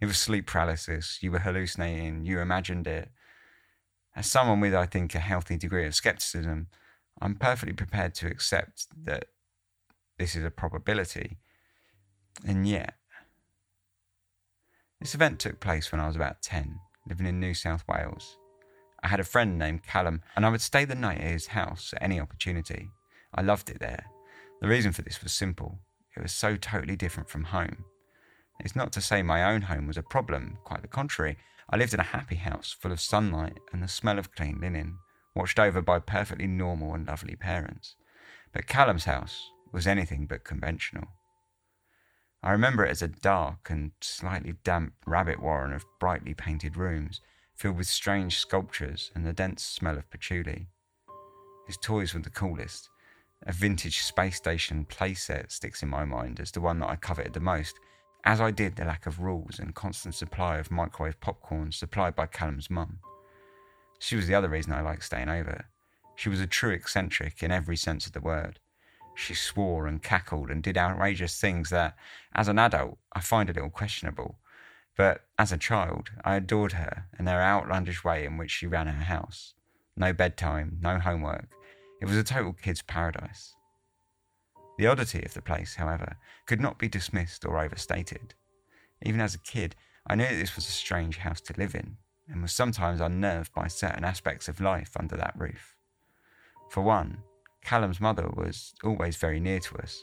It was sleep paralysis, you were hallucinating, you imagined it. As someone with, I think, a healthy degree of scepticism, I'm perfectly prepared to accept that this is a probability. And yet, this event took place when I was about 10, living in New South Wales. I had a friend named Callum, and I would stay the night at his house at any opportunity. I loved it there. The reason for this was simple. It was so totally different from home. It's not to say my own home was a problem, quite the contrary. I lived in a happy house full of sunlight and the smell of clean linen, watched over by perfectly normal and lovely parents. But Callum's house was anything but conventional. I remember it as a dark and slightly damp rabbit warren of brightly painted rooms, filled with strange sculptures and the dense smell of patchouli. His toys were the coolest, A vintage space station playset sticks in my mind as the one that I coveted the most, as I did the lack of rules and constant supply of microwave popcorn supplied by Callum's mum. She was the other reason I liked staying over. She was a true eccentric in every sense of the word. She swore and cackled and did outrageous things that, as an adult, I find a little questionable. But as a child, I adored her and her outlandish way in which she ran her house. No bedtime, no homework. It was a total kid's paradise. The oddity of the place, however, could not be dismissed or overstated. Even as a kid, I knew that this was a strange house to live in, and was sometimes unnerved by certain aspects of life under that roof. For one, Callum's mother was always very near to us.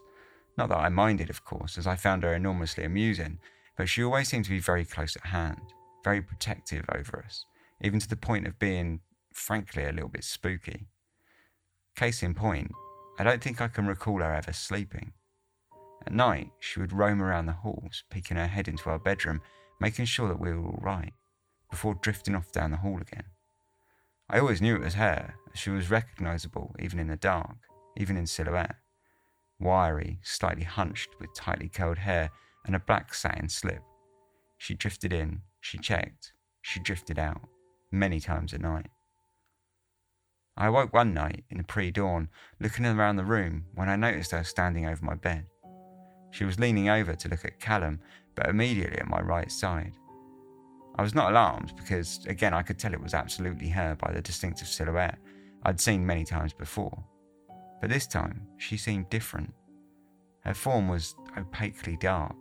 Not that I minded, of course, as I found her enormously amusing, but she always seemed to be very close at hand, very protective over us, even to the point of being, frankly, a little bit spooky. Case in point, I don't think I can recall her ever sleeping. At night, she would roam around the halls, peeking her head into our bedroom, making sure that we were all right, before drifting off down the hall again. I always knew it was her, as she was recognisable even in the dark, even in silhouette. Wiry, slightly hunched with tightly curled hair and a black satin slip. She drifted in, she checked, she drifted out, many times a night. I awoke one night in the pre-dawn, looking around the room when I noticed her standing over my bed. She was leaning over to look at Callum, but immediately at my right side. I was not alarmed because, again, I could tell it was absolutely her by the distinctive silhouette I'd seen many times before. But this time, she seemed different. Her form was opaquely dark,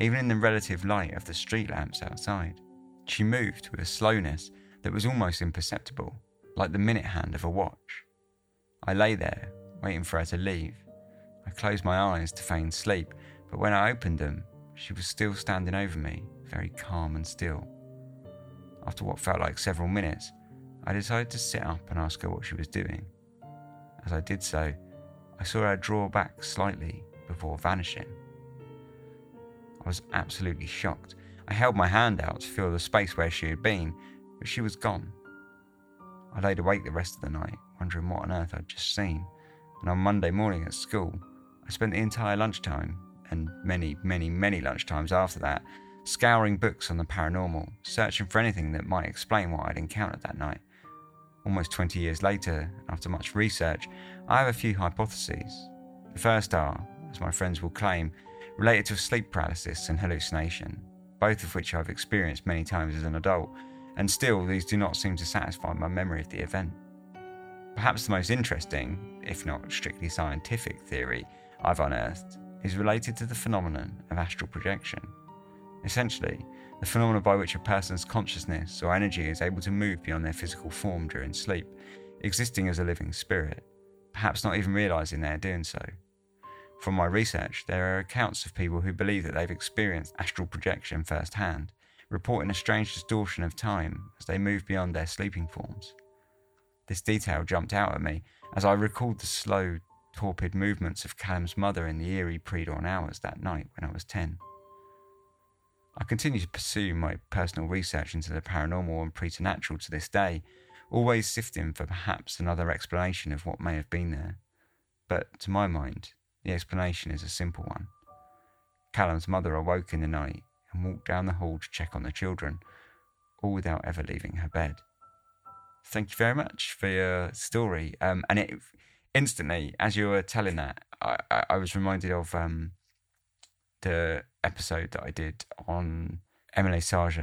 even in the relative light of the street lamps outside. She moved with a slowness that was almost imperceptible, like the minute hand of a watch. I lay there, waiting for her to leave. I closed my eyes to feign sleep, but when I opened them, she was still standing over me, very calm and still. After what felt like several minutes, I decided to sit up and ask her what she was doing. As I did so, I saw her draw back slightly before vanishing. I was absolutely shocked. I held my hand out to feel the space where she had been, but she was gone. I laid awake the rest of the night, wondering what on earth I'd just seen, and on Monday morning at school, I spent the entire lunchtime, and many lunchtimes after that, scouring books on the paranormal, searching for anything that might explain what I'd encountered that night. Almost 20 years later, after much research, I have a few hypotheses. The first are, as my friends will claim, related to sleep paralysis and hallucination, both of which I've experienced many times as an adult, and still these do not seem to satisfy my memory of the event. Perhaps the most interesting, if not strictly scientific theory I've unearthed is related to the phenomenon of astral projection. Essentially, the phenomenon by which a person's consciousness or energy is able to move beyond their physical form during sleep, existing as a living spirit, perhaps not even realising they are doing so. From my research, there are accounts of people who believe that they've experienced astral projection firsthand, reporting a strange distortion of time as they move beyond their sleeping forms. This detail jumped out at me as I recalled the slow, torpid movements of Callum's mother in the eerie pre-dawn hours that night when I was 10. I continue to pursue my personal research into the paranormal and preternatural to this day, always sifting for perhaps another explanation of what may have been there. But to my mind, the explanation is a simple one. Callum's mother awoke in the night and walked down the hall to check on the children, all without ever leaving her bed. Thank you very much for your story. And it instantly, as you were telling that, I was reminded of the episode that I did on Emily Sarge,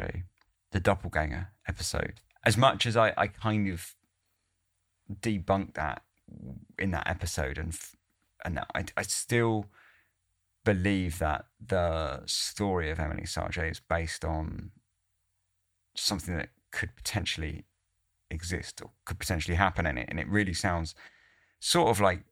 the doppelganger episode. As much as I kind of debunked that in that episode, and I still believe that the story of Emily Sarge is based on something that could potentially exist or could potentially happen in it. And it really sounds sort of like,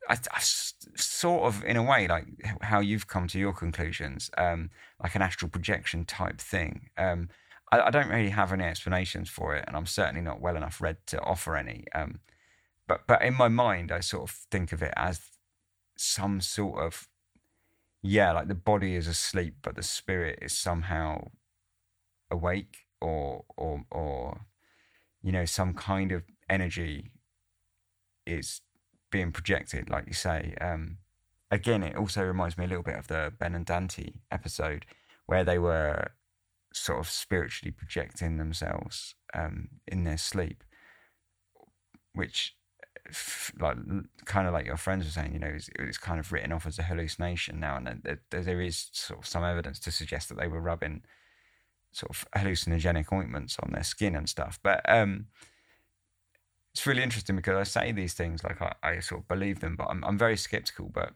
sort of in a way, like how you've come to your conclusions, like an astral projection type thing. I don't really have any explanations for it, and I'm certainly not well enough read to offer any. But in my mind, I sort of think of it as some sort of, yeah, like the body is asleep, but the spirit is somehow awake, or you know, some kind of energy is being projected, like you say. Again, it also reminds me a little bit of the Ben and Dante episode where they were sort of spiritually projecting themselves in their sleep, which like kind of like your friends were saying, you know, it's kind of written off as a hallucination now, and there is sort of some evidence to suggest that they were rubbing sort of hallucinogenic ointments on their skin and stuff. But it's really interesting because I say these things like I sort of believe them, but I'm very skeptical. But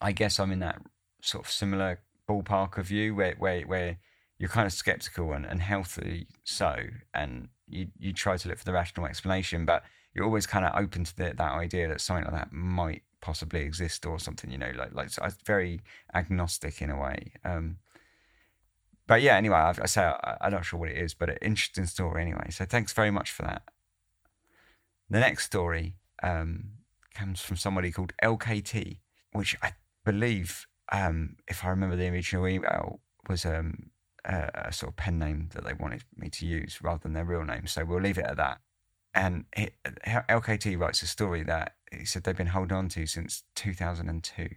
I guess I'm in that sort of similar ballpark of you where you're kind of skeptical and healthy so, and you try to look for the rational explanation, but you're always kind of open to that idea that something like that might possibly exist or something, you know, like so I'm very agnostic in a way. But yeah, anyway, I'm not sure what it is, but an interesting story anyway. So thanks very much for that. The next story comes from somebody called LKT, which I believe, if I remember the original email, was a sort of pen name that they wanted me to use rather than their real name. So we'll leave it at that. And LKT writes a story that he said they've been holding on to since 2002.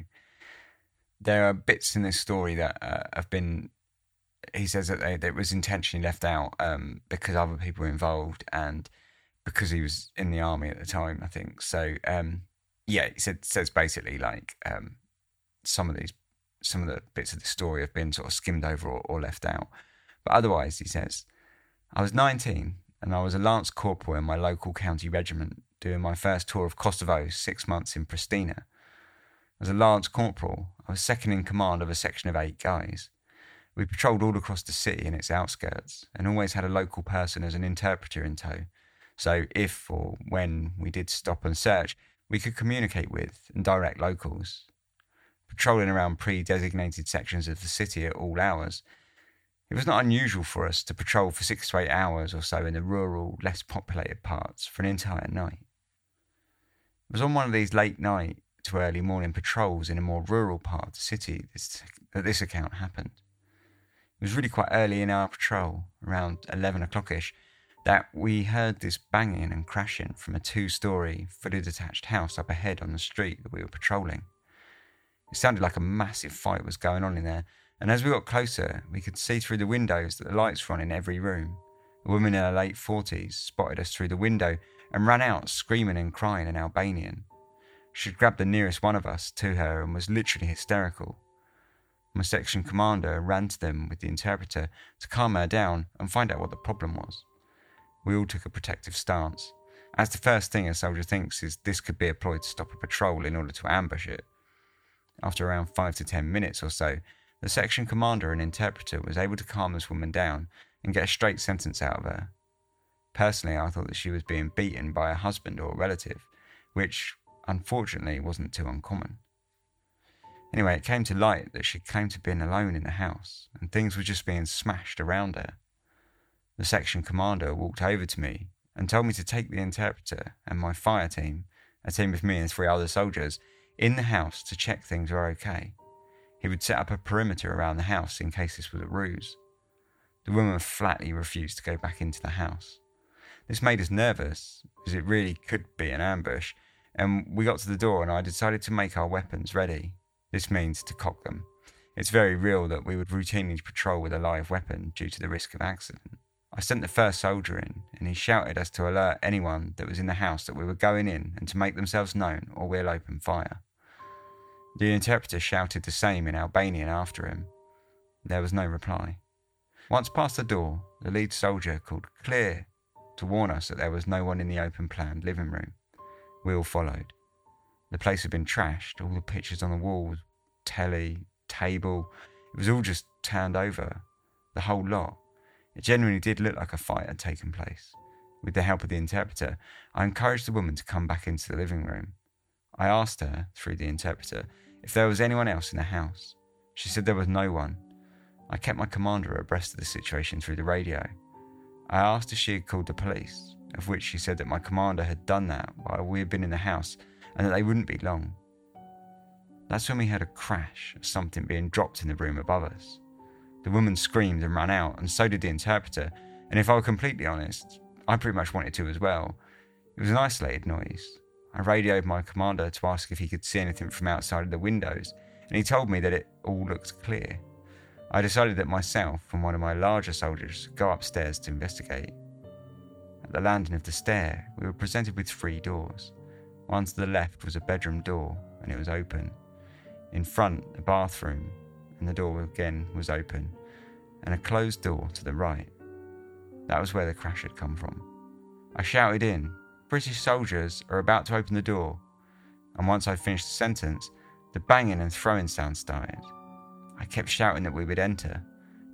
There are bits in this story that have been, he says that it was intentionally left out because other people were involved and because he was in the army at the time, I think. So, yeah, he says basically like some of the bits of the story have been sort of skimmed over or left out. But otherwise, he says, I was 19... and I was a Lance Corporal in my local county regiment doing my first tour of Kosovo, 6 months in Pristina. As a Lance Corporal, I was second in command of a section of 8 guys. We patrolled all across the city and its outskirts and always had a local person as an interpreter in tow. So if or when we did stop and search, we could communicate with and direct locals. Patrolling around pre-designated sections of the city at all hours, it was not unusual for us to patrol for 6 to 8 hours or so in the rural, less populated parts for an entire night. It was on one of these late night to early morning patrols in a more rural part of the city that this account happened. It was really quite early in our patrol, around 11 o'clock-ish, that we heard this banging and crashing from a 2-storey, fully detached house up ahead on the street that we were patrolling. It sounded like a massive fight was going on in there, and as we got closer, we could see through the windows that the lights were on in every room. A woman in her late 40s spotted us through the window and ran out screaming and crying in Albanian. She grabbed the nearest one of us to her and was literally hysterical. My section commander ran to them with the interpreter to calm her down and find out what the problem was. We all took a protective stance, as the first thing a soldier thinks is this could be a ploy to stop a patrol in order to ambush it. After around 5 to 10 minutes or so, the section commander and interpreter was able to calm this woman down and get a straight sentence out of her. Personally, I thought that she was being beaten by her husband or a relative, which, unfortunately, wasn't too uncommon. Anyway, it came to light that she claimed to have been alone in the house, and things were just being smashed around her. The section commander walked over to me and told me to take the interpreter and my fire team, a team of me and 3 other soldiers, in the house to check things were okay. He would set up a perimeter around the house in case this was a ruse. The woman flatly refused to go back into the house. This made us nervous, as it really could be an ambush, and we got to the door and I decided to make our weapons ready. This means to cock them. It's very real that we would routinely patrol with a live weapon due to the risk of accident. I sent the first soldier in, and he shouted as to alert anyone that was in the house that we were going in and to make themselves known or we'll open fire. The interpreter shouted the same in Albanian after him. There was no reply. Once past the door, the lead soldier called "Clear" to warn us that there was no one in the open plan living room. We all followed. The place had been trashed, all the pictures on the walls, telly, table, it was all just turned over, the whole lot. It genuinely did look like a fight had taken place. With the help of the interpreter, I encouraged the woman to come back into the living room. I asked her, through the interpreter, if there was anyone else in the house. She said there was no one. I kept my commander abreast of the situation through the radio. I asked if she had called the police, of which she said that my commander had done that while we had been in the house and that they wouldn't be long. That's when we heard a crash of something being dropped in the room above us. The woman screamed and ran out, and so did the interpreter, and if I were completely honest, I pretty much wanted to as well. It was an isolated noise. I radioed my commander to ask if he could see anything from outside of the windows, and he told me that it all looked clear. I decided that myself and one of my larger soldiers go upstairs to investigate. At the landing of the stair, we were presented with three doors. One to the left was a bedroom door, and it was open. In front, a bathroom, and the door again was open, and a closed door to the right. That was where the crash had come from. I shouted in, "British soldiers are about to open the door," and once I finished the sentence, the banging and throwing sound started. I kept shouting that we would enter.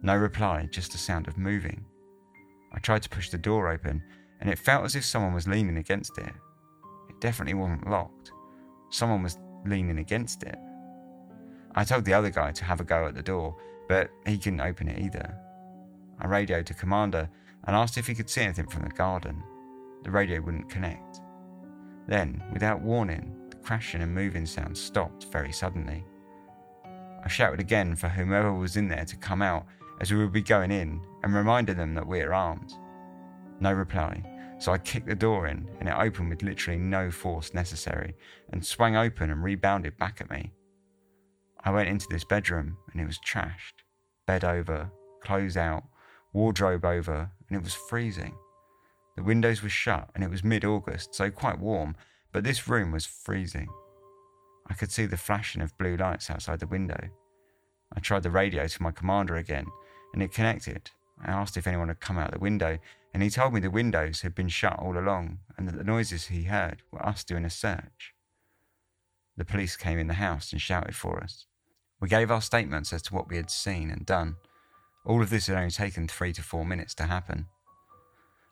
No reply, just the sound of moving. I tried to push the door open, and it felt as if someone was leaning against it. It definitely wasn't locked. Someone was leaning against it. I told the other guy to have a go at the door, but he couldn't open it either. I radioed to Commander and asked if he could see anything from the garden. The radio wouldn't connect. Then, without warning, the crashing and moving sound stopped very suddenly. I shouted again for whomever was in there to come out, as we would be going in, and reminded them that we are armed. No reply, so I kicked the door in, and it opened with literally no force necessary, and swung open and rebounded back at me. I went into this bedroom, and it was trashed. Bed over, clothes out, wardrobe over, and it was freezing. The windows were shut, and it was mid-August, so quite warm, but this room was freezing. I could see the flashing of blue lights outside the window. I tried the radio to my commander again, and it connected. I asked if anyone had come out the window, and he told me the windows had been shut all along, and that the noises he heard were us doing a search. The police came in the house and shouted for us. We gave our statements as to what we had seen and done. All of this had only taken 3 to 4 minutes to happen.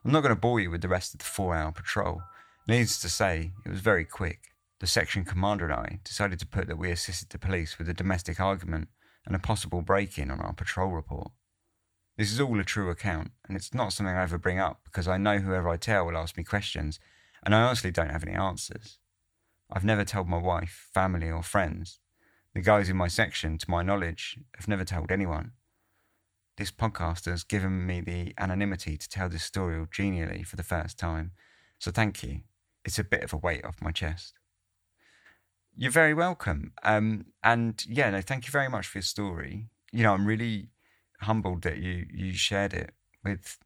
I'm not going to bore you with the rest of the 4-hour patrol. Needless to say, it was very quick. The section commander and I decided to put that we assisted the police with a domestic argument and a possible break-in on our patrol report. This is all a true account, and it's not something I ever bring up because I know whoever I tell will ask me questions, and I honestly don't have any answers. I've never told my wife, family or friends. The guys in my section, to my knowledge, have never told anyone. This podcast has given me the anonymity to tell this story all genially for the first time, so thank you. It's a bit of a weight off my chest. You're very welcome. Thank you very much for your story. You know, I'm really humbled that you shared it with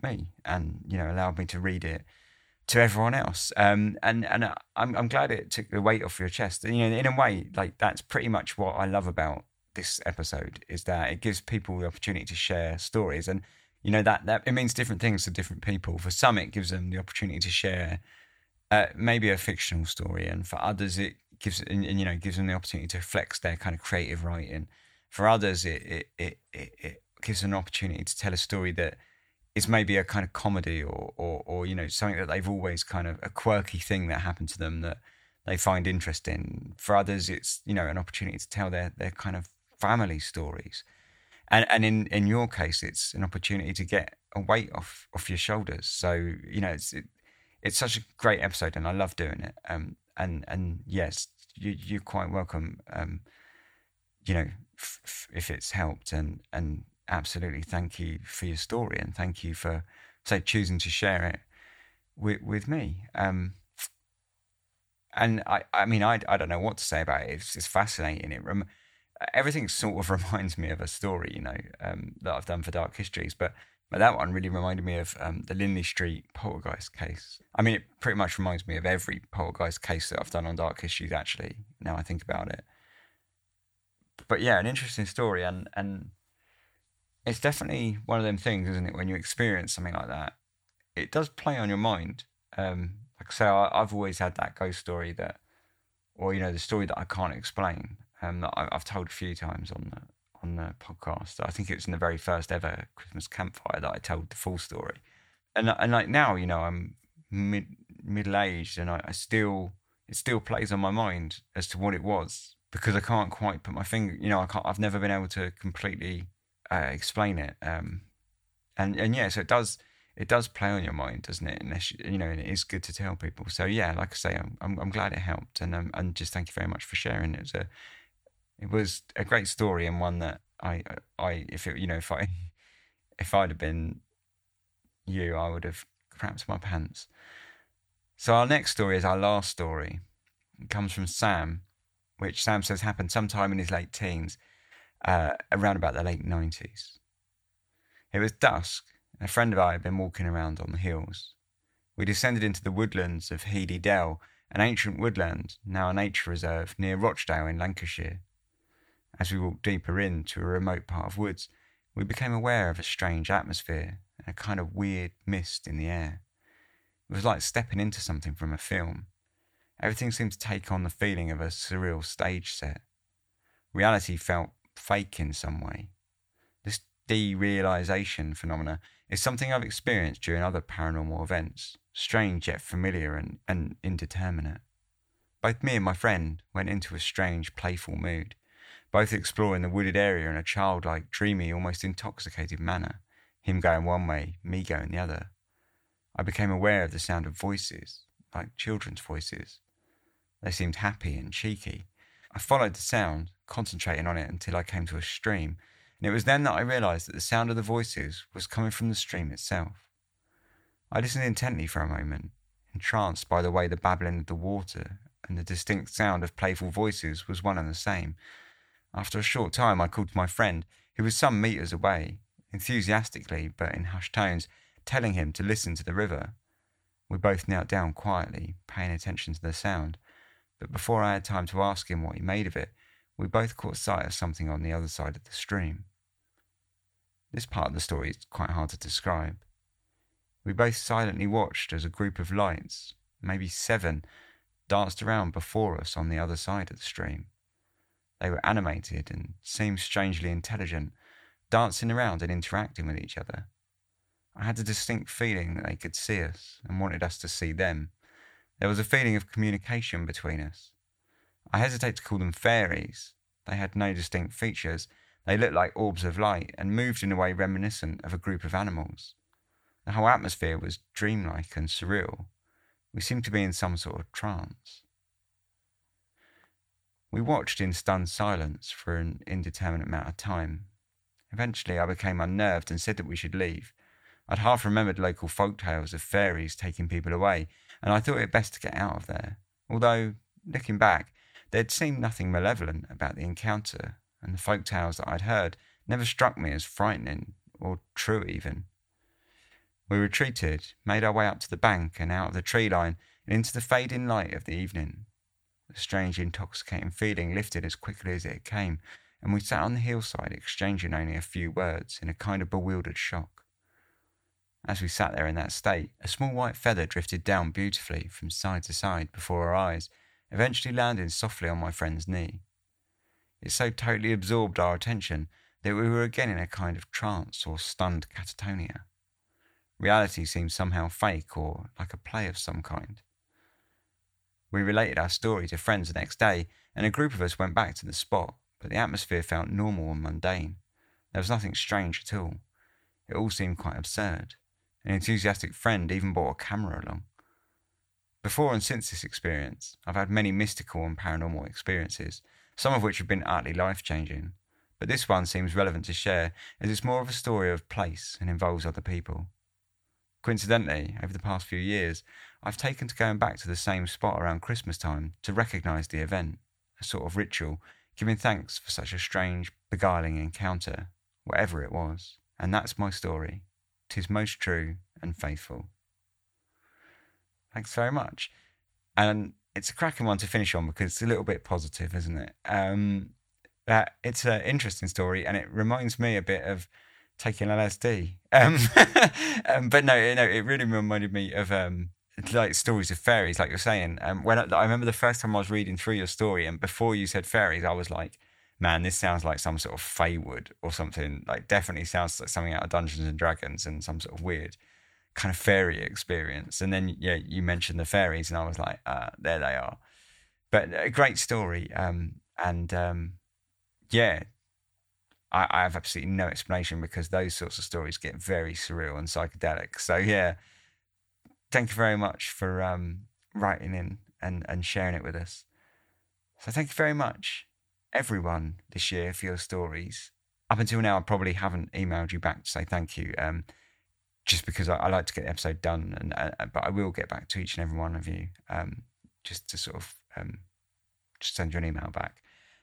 me and, you know, allowed me to read it to everyone else. I'm glad it took the weight off your chest. And, you know, in a way, like, that's pretty much what I love about this episode, is that it gives people the opportunity to share stories. And, you know, that it means different things to different people. For some, it gives them the opportunity to share maybe a fictional story, and for others it gives them the opportunity to flex their kind of creative writing. For others, it gives them an opportunity to tell a story that is maybe a kind of comedy or you know, something that they've always kind of, a quirky thing that happened to them that they find interesting. For others, it's, you know, an opportunity to tell their kind of family stories. And in your case, it's an opportunity to get a weight off your shoulders. So, you know, it's such a great episode, and I love doing it. And yes, you're quite welcome. You know, if it's helped, and absolutely, thank you for your story, and thank you for, say, choosing to share it with me. I don't know what to say about it. It's fascinating. Everything sort of reminds me of a story, you know, that I've done for Dark Histories, but that one really reminded me of the Linley Street poltergeist case. I mean, it pretty much reminds me of every poltergeist case that I've done on Dark Histories, actually, now I think about it. But yeah, an interesting story, and it's definitely one of them things, isn't it, when you experience something like that, it does play on your mind. Like I say, I've always had that ghost story that, or, you know, the story that I can't explain, that I've told a few times on the podcast. I think it was in the very first ever Christmas campfire that I told the full story. And like now, you know, I'm middle-aged, and it still plays on my mind as to what it was, because I can't quite put my finger, you know, I've never been able to completely explain it. So it does play on your mind, doesn't it? Unless, you know, and it is good to tell people. So yeah, like I say, I'm glad it helped, and just thank you very much for sharing. It was a great story, and one that if I'd have been you, I would have crapped my pants. So our next story is our last story. It comes from Sam, which Sam says happened sometime in his late teens, around about the late 90s. It was dusk, and a friend of I had been walking around on the hills. We descended into the woodlands of Healy Dell, an ancient woodland, now a nature reserve, near Rochdale in Lancashire. As we walked deeper into a remote part of woods, we became aware of a strange atmosphere and a kind of weird mist in the air. It was like stepping into something from a film. Everything seemed to take on the feeling of a surreal stage set. Reality felt fake in some way. This derealization phenomena is something I've experienced during other paranormal events, strange yet familiar and indeterminate. Both me and my friend went into a strange, playful mood, both exploring the wooded area in a childlike, dreamy, almost intoxicated manner, him going one way, me going the other. I became aware of the sound of voices, like children's voices. They seemed happy and cheeky. I followed the sound, concentrating on it until I came to a stream, and it was then that I realised that the sound of the voices was coming from the stream itself. I listened intently for a moment, entranced by the way the babbling of the water and the distinct sound of playful voices was one and the same. After a short time, I called to my friend, who was some metres away, enthusiastically but in hushed tones, telling him to listen to the river. We both knelt down quietly, paying attention to the sound, but before I had time to ask him what he made of it, we both caught sight of something on the other side of the stream. This part of the story is quite hard to describe. We both silently watched as a group of lights, maybe 7, danced around before us on the other side of the stream. They were animated and seemed strangely intelligent, dancing around and interacting with each other. I had a distinct feeling that they could see us and wanted us to see them. There was a feeling of communication between us. I hesitate to call them fairies. They had no distinct features. They looked like orbs of light and moved in a way reminiscent of a group of animals. The whole atmosphere was dreamlike and surreal. We seemed to be in some sort of trance. We watched in stunned silence for an indeterminate amount of time. Eventually I became unnerved and said that we should leave. I'd half remembered local folktales of fairies taking people away, and I thought it best to get out of there. Although, looking back, there'd seemed nothing malevolent about the encounter, and the folktales that I'd heard never struck me as frightening, or true even. We retreated, made our way up to the bank and out of the tree line, and into the fading light of the evening. The strange, intoxicating feeling lifted as quickly as it came, and we sat on the hillside exchanging only a few words in a kind of bewildered shock. As we sat there in that state, a small white feather drifted down beautifully from side to side before our eyes, eventually landing softly on my friend's knee. It so totally absorbed our attention that we were again in a kind of trance or stunned catatonia. Reality seemed somehow fake or like a play of some kind. We related our story to friends the next day, and a group of us went back to the spot, but the atmosphere felt normal and mundane. There was nothing strange at all. It all seemed quite absurd. An enthusiastic friend even brought a camera along. Before and since this experience, I've had many mystical and paranormal experiences, some of which have been utterly life-changing, but this one seems relevant to share as it's more of a story of place and involves other people. Coincidentally, over the past few years, I've taken to going back to the same spot around Christmas time to recognise the event, a sort of ritual, giving thanks for such a strange, beguiling encounter, whatever it was. And that's my story. 'Tis most true and faithful. Thanks very much. And it's a cracking one to finish on because it's a little bit positive, isn't it? It's an interesting story, and it reminds me a bit of taking LSD. But no, it really reminded me of like stories of fairies, like you're saying. When I remember the first time I was reading through your story, and before you said fairies, I was like, man, this sounds like some sort of Feywood or something. Like, definitely sounds like something out of Dungeons and Dragons and some sort of weird kind of fairy experience. And then, yeah, you mentioned the fairies, and I was like, there they are. But a great story, I have absolutely no explanation because those sorts of stories get very surreal and psychedelic. So yeah, thank you very much for writing in and sharing it with us. So thank you very much, everyone, this year for your stories. Up until now, I probably haven't emailed you back to say thank you. just because I like to get the episode done, but I will get back to each and every one of you, just to sort of just send you an email back.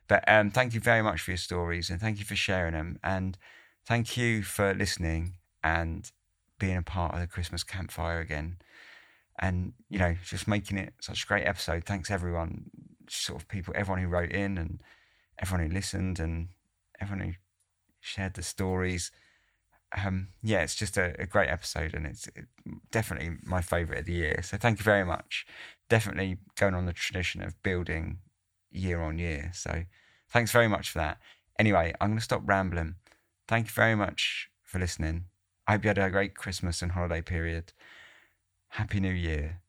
But thank you very much for your stories, and thank you for sharing them, and thank you for listening and being a part of the Christmas campfire again, and you know, just making it such a great episode. Thanks everyone, sort of people, everyone who wrote in, and everyone who listened, and everyone who shared the stories. Yeah, it's just a great episode, and it's definitely my favourite of the year. So thank you very much. Definitely going on the tradition of building year on year. So thanks very much for that. Anyway, I'm going to stop rambling. Thank you very much for listening. I hope you had a great Christmas and holiday period. Happy New Year.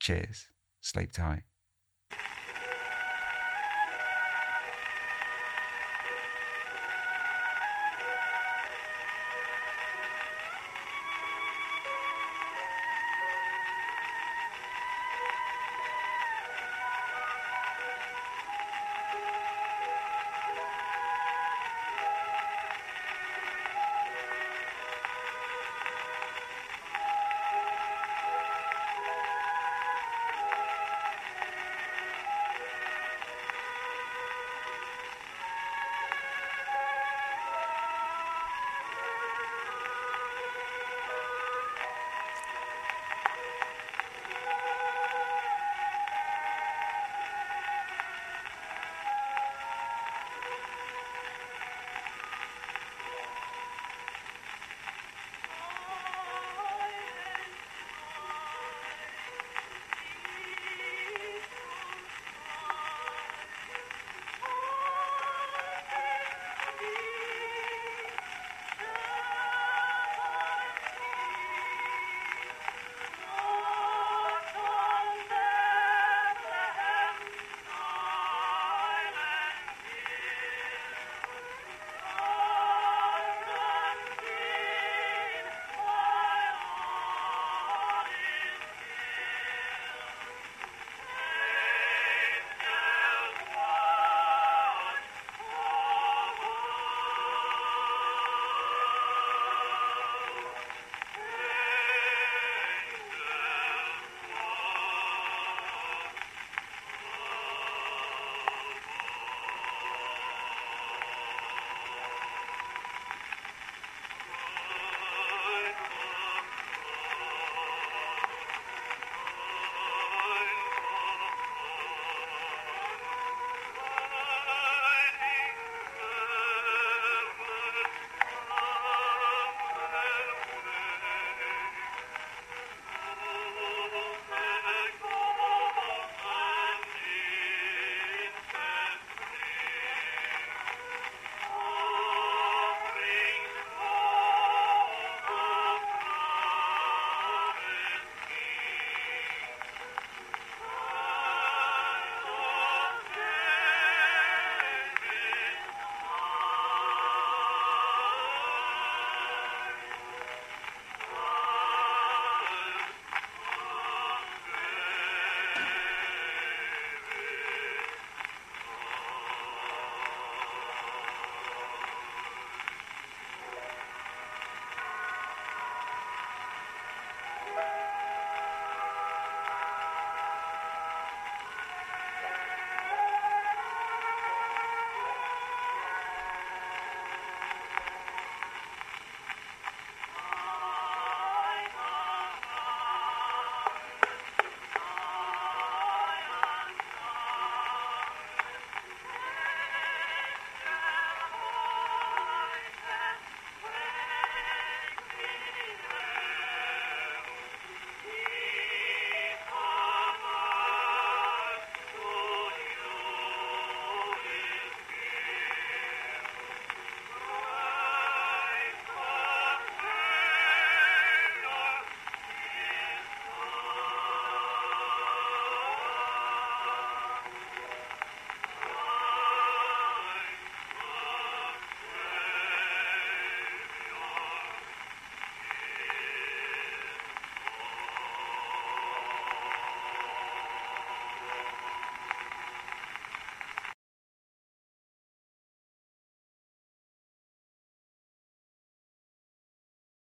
Cheers. Sleep tight.